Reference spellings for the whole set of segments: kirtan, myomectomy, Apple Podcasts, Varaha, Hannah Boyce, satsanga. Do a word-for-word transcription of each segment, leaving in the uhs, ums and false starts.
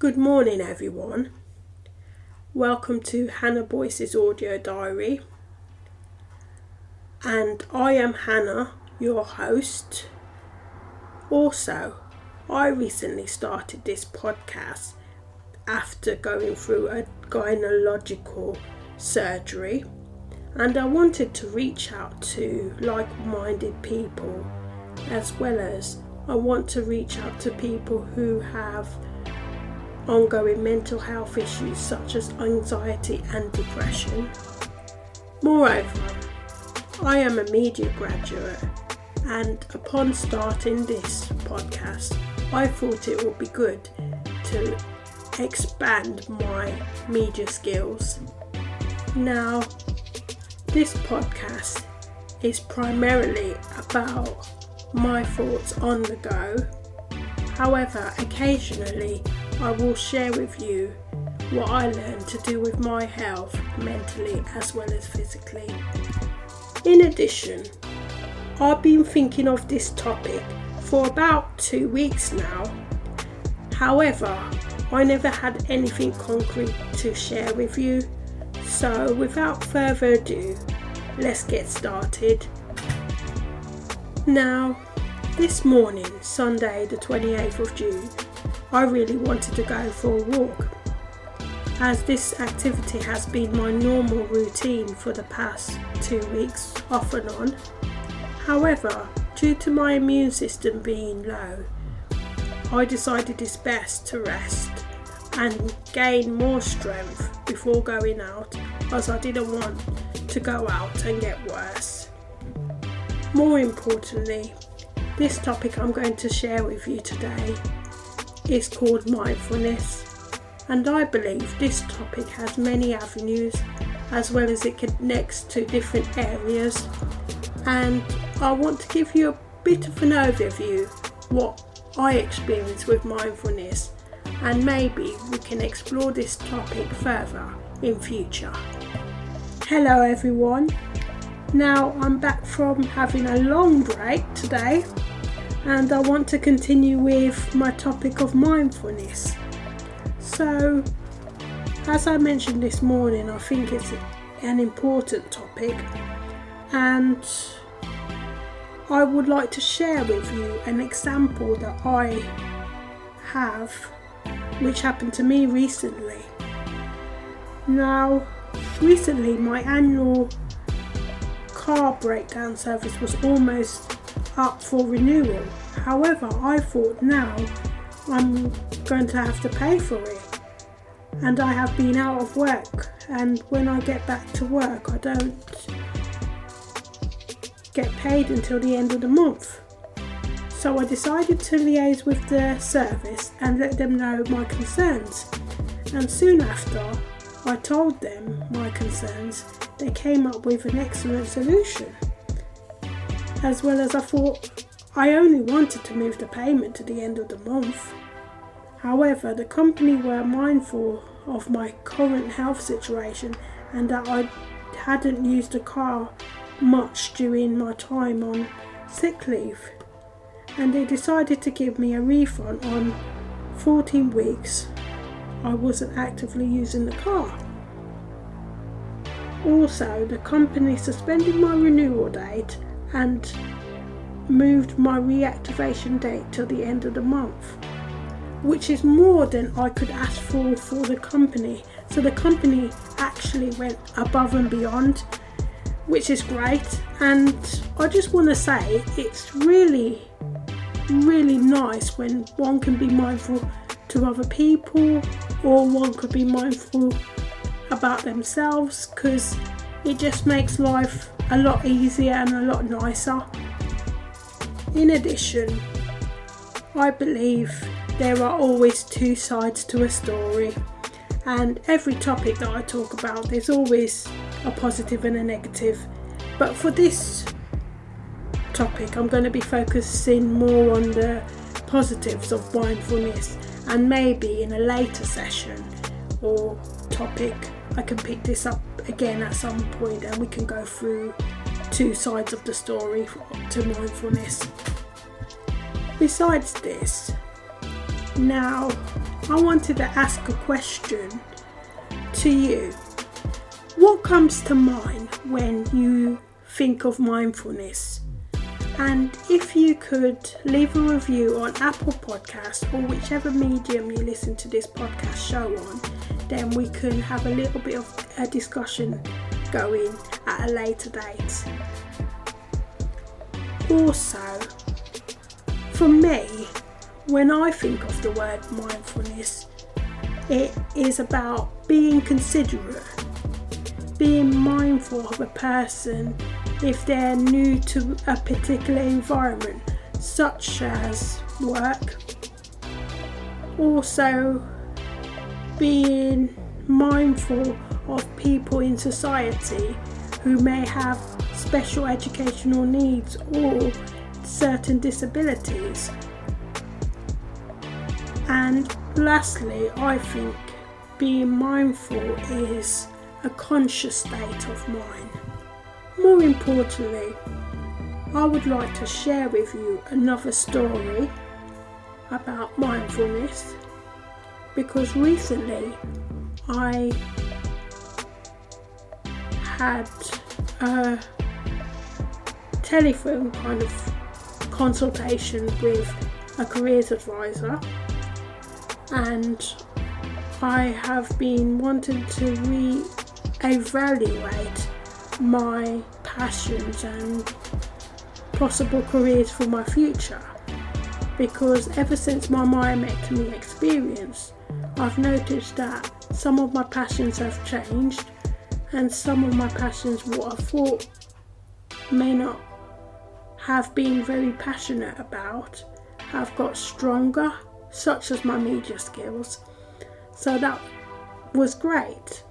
Good morning, everyone. Welcome to Hannah Boyce's audio diary. And I am Hannah, your host. Also, I recently started this podcast after going through a gynecological surgery, and I wanted to reach out to like-minded people, as well as I want to reach out to people who have ongoing mental health issues such as anxiety and depression. Moreover, I am a media graduate, and upon starting this podcast, I thought it would be good to expand my media skills. Now, this podcast is primarily about my thoughts on the go. However, occasionally I will share with you what I learned to do with my health mentally as well as physically. In addition, I've been thinking of this topic for about two weeks now. However, I never had anything concrete to share with you. So without further ado, let's get started. Now, this morning, Sunday the twenty-eighth of June, I really wanted to go for a walk, as this activity has been my normal routine for the past two weeks off and on. However, due to my immune system being low, I decided it's best to rest and gain more strength before going out, as I didn't want to go out and get worse. More importantly, this topic I'm going to share with you today is called mindfulness, and I believe this topic has many avenues, as well as it connects to different areas, and I want to give you a bit of an overview what I experience with mindfulness, and maybe we can explore this topic further in future. Hello everyone. Now I'm back from having a long break today, and I want to continue with my topic of mindfulness. So, as I mentioned this morning, I think it's an important topic, and I would like to share with you an example that I have, which happened to me recently. Now, recently my annual car breakdown service was almost up for renewal. However, I thought now I'm going to have to pay for it, and I have been out of work, and when I get back to work I don't get paid until the end of the month. So I decided to liaise with the service and let them know my concerns, and soon after I told them my concerns, they came up with an excellent solution. As well as I thought I only wanted to move the payment to the end of the month. However, the company were mindful of my current health situation and that I hadn't used the car much during my time on sick leave, and they decided to give me a refund on fourteen weeks I wasn't actively using the car. Also, the company suspended my renewal date and moved my reactivation date till the end of the month, which is more than I could ask for for the company. So the company actually went above and beyond, which is great, and I just want to say it's really really nice when one can be mindful to other people, or one could be mindful about themselves, because it just makes life a lot easier and a lot nicer. In addition, I believe there are always two sides to a story, and every topic that I talk about there's always a positive and a negative, but for this topic I'm going to be focusing more on the positives of mindfulness, and maybe in a later session or topic I can pick this up again at some point, and we can go through two sides of the story to mindfulness. Besides this, Now, I wanted to ask a question to you. What comes to mind when you think of mindfulness? And if you could leave a review on Apple Podcasts or whichever medium you listen to this podcast show on, then we can have a little bit of a discussion going at a later date. Also, for me, when I think of the word mindfulness, it is about being considerate, being mindful of a person if they're new to a particular environment, such as work. Also, being mindful of people in society who may have special educational needs or certain disabilities. And lastly, I think being mindful is a conscious state of mind. More importantly, I would like to share with you another story about mindfulness, because recently I had a telephone kind of consultation with a careers advisor, and I have been wanting to re-evaluate my passions and possible careers for my future, because ever since my myomectomy experience, I've noticed that some of my passions have changed, and some of my passions, what I thought may not have been very passionate about, have got stronger, such as my media skills. So that was great.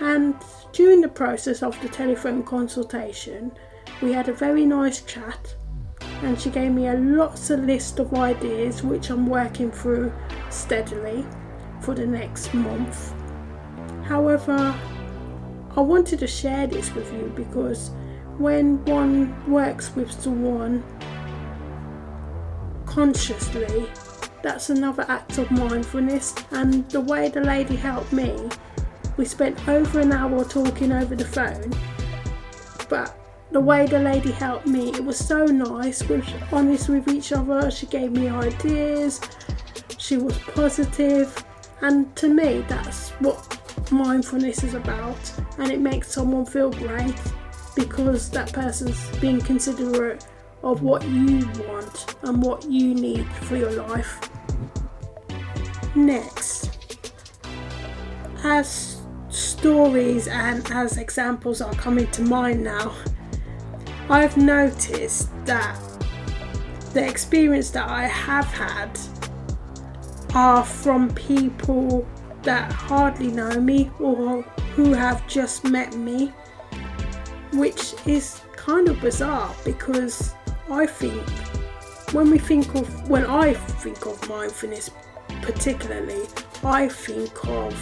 And during the process of the telephone consultation, we had a very nice chat, and she gave me a lots of list of ideas which I'm working through steadily for the next month. However, I wanted to share this with you because when one works with someone consciously, that's another act of mindfulness. And the way the lady helped me, we spent over an hour talking over the phone, but the way the lady helped me, it was so nice. We were honest with each other, she gave me ideas, she was positive, and to me that's what mindfulness is about, and it makes someone feel great because that person's being considerate of what you want and what you need for your life. Next, as stories and as examples are coming to mind now, I've noticed that the experience that I have had are from people that hardly know me or who have just met me, which is kind of bizarre, because I think when we think of when I think of mindfulness particularly, I think of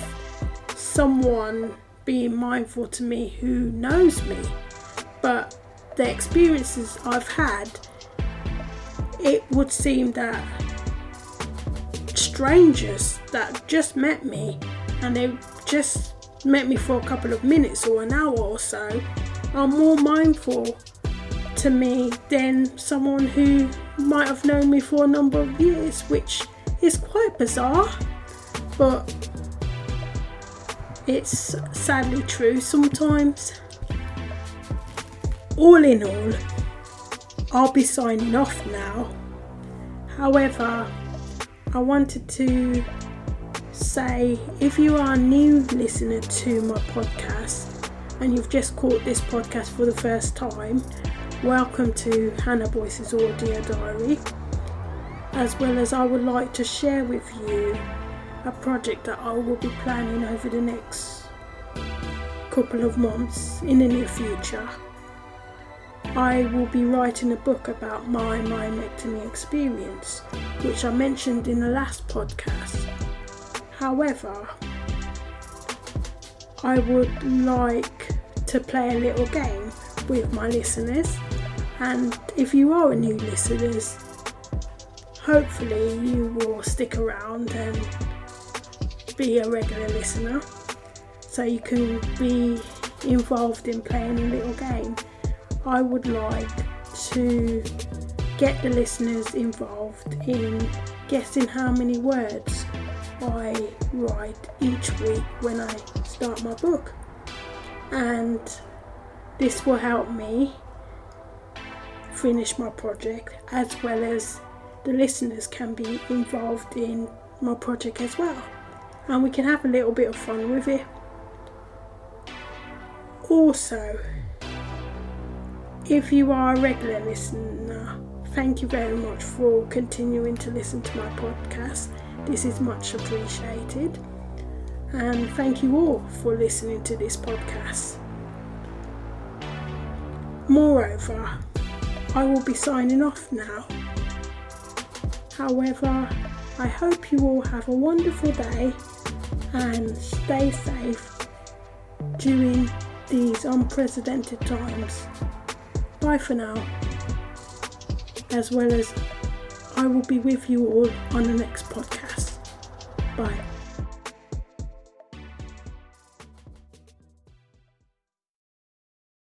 someone being mindful to me who knows me, but the experiences I've had, it would seem that strangers that just met me, and they just met me for a couple of minutes or an hour or so, are more mindful to me than someone who might have known me for a number of years, which is quite bizarre, but it's sadly true sometimes. All in all, I'll be signing off now. However, I wanted to say, if you are a new listener to my podcast and you've just caught this podcast for the first time, welcome to Hannah Boyce's Audio Diary. As well as, I would like to share with you a project that I will be planning over the next couple of months in the near future. I will be writing a book about my myomectomy experience, which I mentioned in the last podcast. However, I would like to play a little game with my listeners, and if you are a new listener, hopefully you will stick around and be a regular listener so you can be involved in playing a little game. I would like to get the listeners involved in guessing how many words I write each week when I start my book, and this will help me finish my project, as well as the listeners can be involved in my project as well, and we can have a little bit of fun with it. Also, if you are a regular listener, thank you very much for continuing to listen to my podcast. This is much appreciated, and thank you all for listening to this podcast. Moreover, I will be signing off now. However, I hope you all have a wonderful day and stay safe during these unprecedented times. Bye for now, as well as I will be with you all on the next podcast. Bye.